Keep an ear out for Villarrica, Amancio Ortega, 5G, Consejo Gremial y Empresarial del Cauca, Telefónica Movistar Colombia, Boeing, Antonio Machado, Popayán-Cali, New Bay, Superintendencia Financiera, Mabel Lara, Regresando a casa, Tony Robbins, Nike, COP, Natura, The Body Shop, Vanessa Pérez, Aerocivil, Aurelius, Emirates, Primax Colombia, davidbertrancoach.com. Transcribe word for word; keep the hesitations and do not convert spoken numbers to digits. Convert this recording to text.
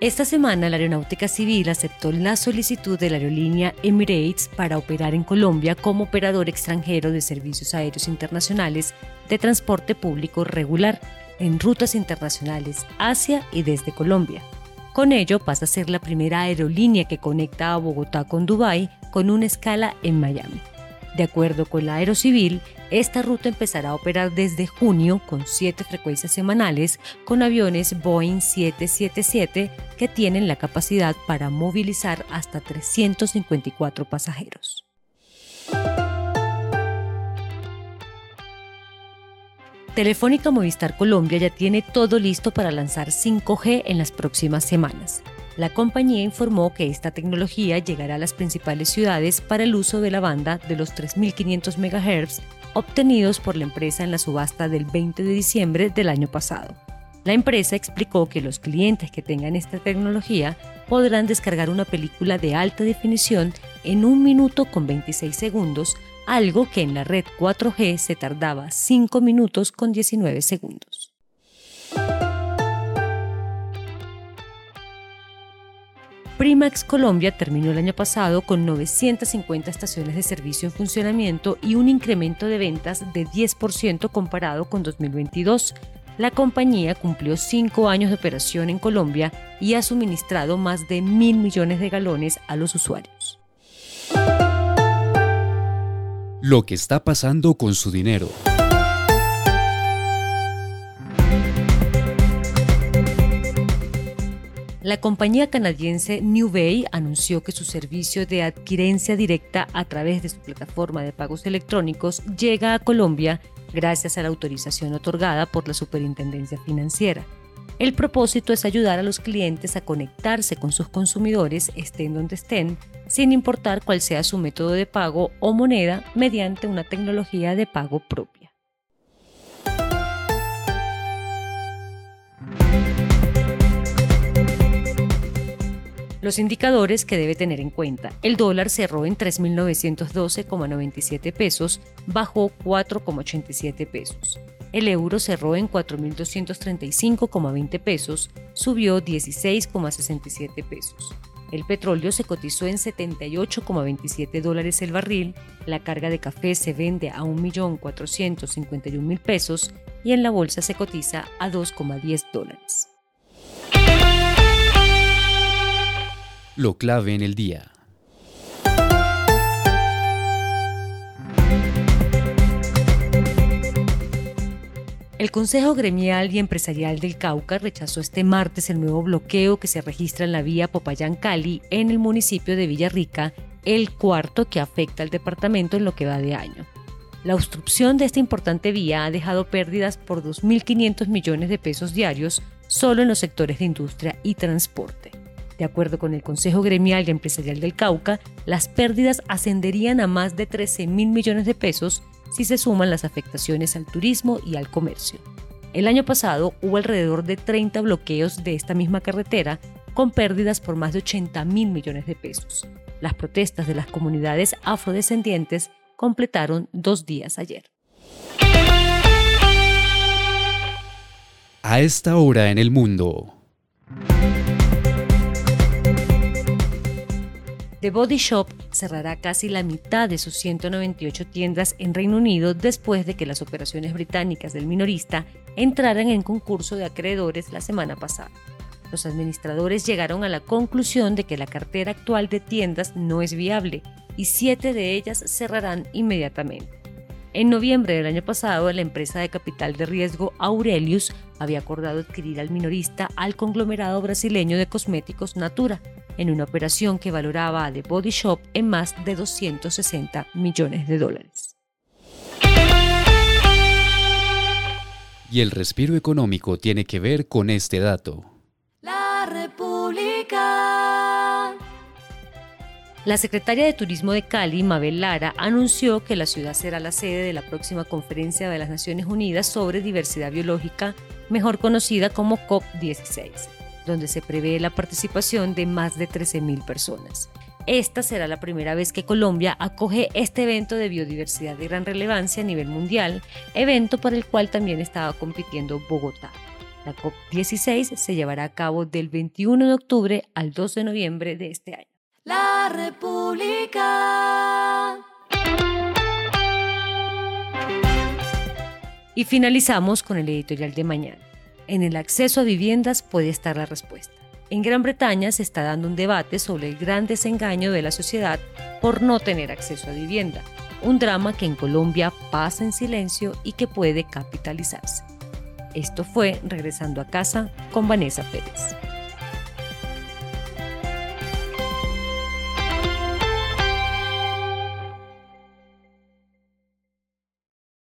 Esta semana, la Aeronáutica Civil aceptó la solicitud de la aerolínea Emirates para operar en Colombia como operador extranjero de servicios aéreos internacionales de transporte público regular en rutas internacionales hacia y desde Colombia. Con ello, pasa a ser la primera aerolínea que conecta a Bogotá con Dubái con una escala en Miami. De acuerdo con la Aerocivil, esta ruta empezará a operar desde junio con siete frecuencias semanales con aviones Boeing siete siete siete que tienen la capacidad para movilizar hasta trescientos cincuenta y cuatro pasajeros. Telefónica Movistar Colombia ya tiene todo listo para lanzar cinco G en las próximas semanas. La compañía informó que esta tecnología llegará a las principales ciudades para el uso de la banda de los tres mil quinientos megahercios obtenidos por la empresa en la subasta del veinte de diciembre del año pasado. La empresa explicó que los clientes que tengan esta tecnología podrán descargar una película de alta definición en un minuto con veintiséis segundos, algo que en la red cuatro G se tardaba cinco minutos con diecinueve segundos. Primax Colombia terminó el año pasado con novecientas cincuenta estaciones de servicio en funcionamiento y un incremento de ventas de diez por ciento comparado con dos mil veintidós. La compañía cumplió cinco años de operación en Colombia y ha suministrado más de mil millones de galones a los usuarios. Lo que está pasando con su dinero. La compañía canadiense New Bay anunció que su servicio de adquirencia directa a través de su plataforma de pagos electrónicos llega a Colombia gracias a la autorización otorgada por la Superintendencia Financiera. El propósito es ayudar a los clientes a conectarse con sus consumidores, estén donde estén, sin importar cuál sea su método de pago o moneda, mediante una tecnología de pago propia. Los indicadores que debe tener en cuenta. El dólar cerró en tres mil novecientos doce con noventa y siete pesos, bajó cuatro con ochenta y siete pesos. El euro cerró en cuatro mil doscientos treinta y cinco con veinte pesos, subió dieciséis con sesenta y siete pesos. El petróleo se cotizó en setenta y ocho con veintisiete dólares el barril, la carga de café se vende a un millón cuatrocientos cincuenta y un mil pesos y en la bolsa se cotiza a dos con diez dólares. Lo clave en el día. El Consejo Gremial y Empresarial del Cauca rechazó este martes el nuevo bloqueo que se registra en la vía Popayán-Cali en el municipio de Villarrica, el cuarto que afecta al departamento en lo que va de año. La obstrucción de esta importante vía ha dejado pérdidas por dos mil quinientos millones de pesos diarios solo en los sectores de industria y transporte. De acuerdo con el Consejo Gremial y Empresarial del Cauca, las pérdidas ascenderían a más de trece mil millones de pesos si se suman las afectaciones al turismo y al comercio. El año pasado hubo alrededor de treinta bloqueos de esta misma carretera, con pérdidas por más de ochenta mil millones de pesos. Las protestas de las comunidades afrodescendientes completaron dos días ayer. A esta hora en el mundo. The Body Shop cerrará casi la mitad de sus ciento noventa y ocho tiendas en Reino Unido después de que las operaciones británicas del minorista entraran en concurso de acreedores la semana pasada. Los administradores llegaron a la conclusión de que la cartera actual de tiendas no es viable y siete de ellas cerrarán inmediatamente. En noviembre del año pasado, la empresa de capital de riesgo Aurelius había acordado adquirir al minorista al conglomerado brasileño de cosméticos Natura, en una operación que valoraba a The Body Shop en más de doscientos sesenta millones de dólares. Y el respiro económico tiene que ver con este dato. La República. La secretaria de Turismo de Cali, Mabel Lara, anunció que la ciudad será la sede de la próxima Conferencia de las Naciones Unidas sobre Diversidad Biológica, mejor conocida como C O P dieciséis, donde se prevé la participación de más de trece mil personas. Esta será la primera vez que Colombia acoge este evento de biodiversidad de gran relevancia a nivel mundial, evento para el cual también estaba compitiendo Bogotá. La C O P dieciséis se llevará a cabo del veintiuno de octubre al dos de noviembre de este año. La República. Y finalizamos con el editorial de mañana. En el acceso a viviendas puede estar la respuesta. En Gran Bretaña se está dando un debate sobre el gran desengaño de la sociedad por no tener acceso a vivienda, un drama que en Colombia pasa en silencio y que puede capitalizarse. Esto fue Regresando a Casa con Vanessa Pérez.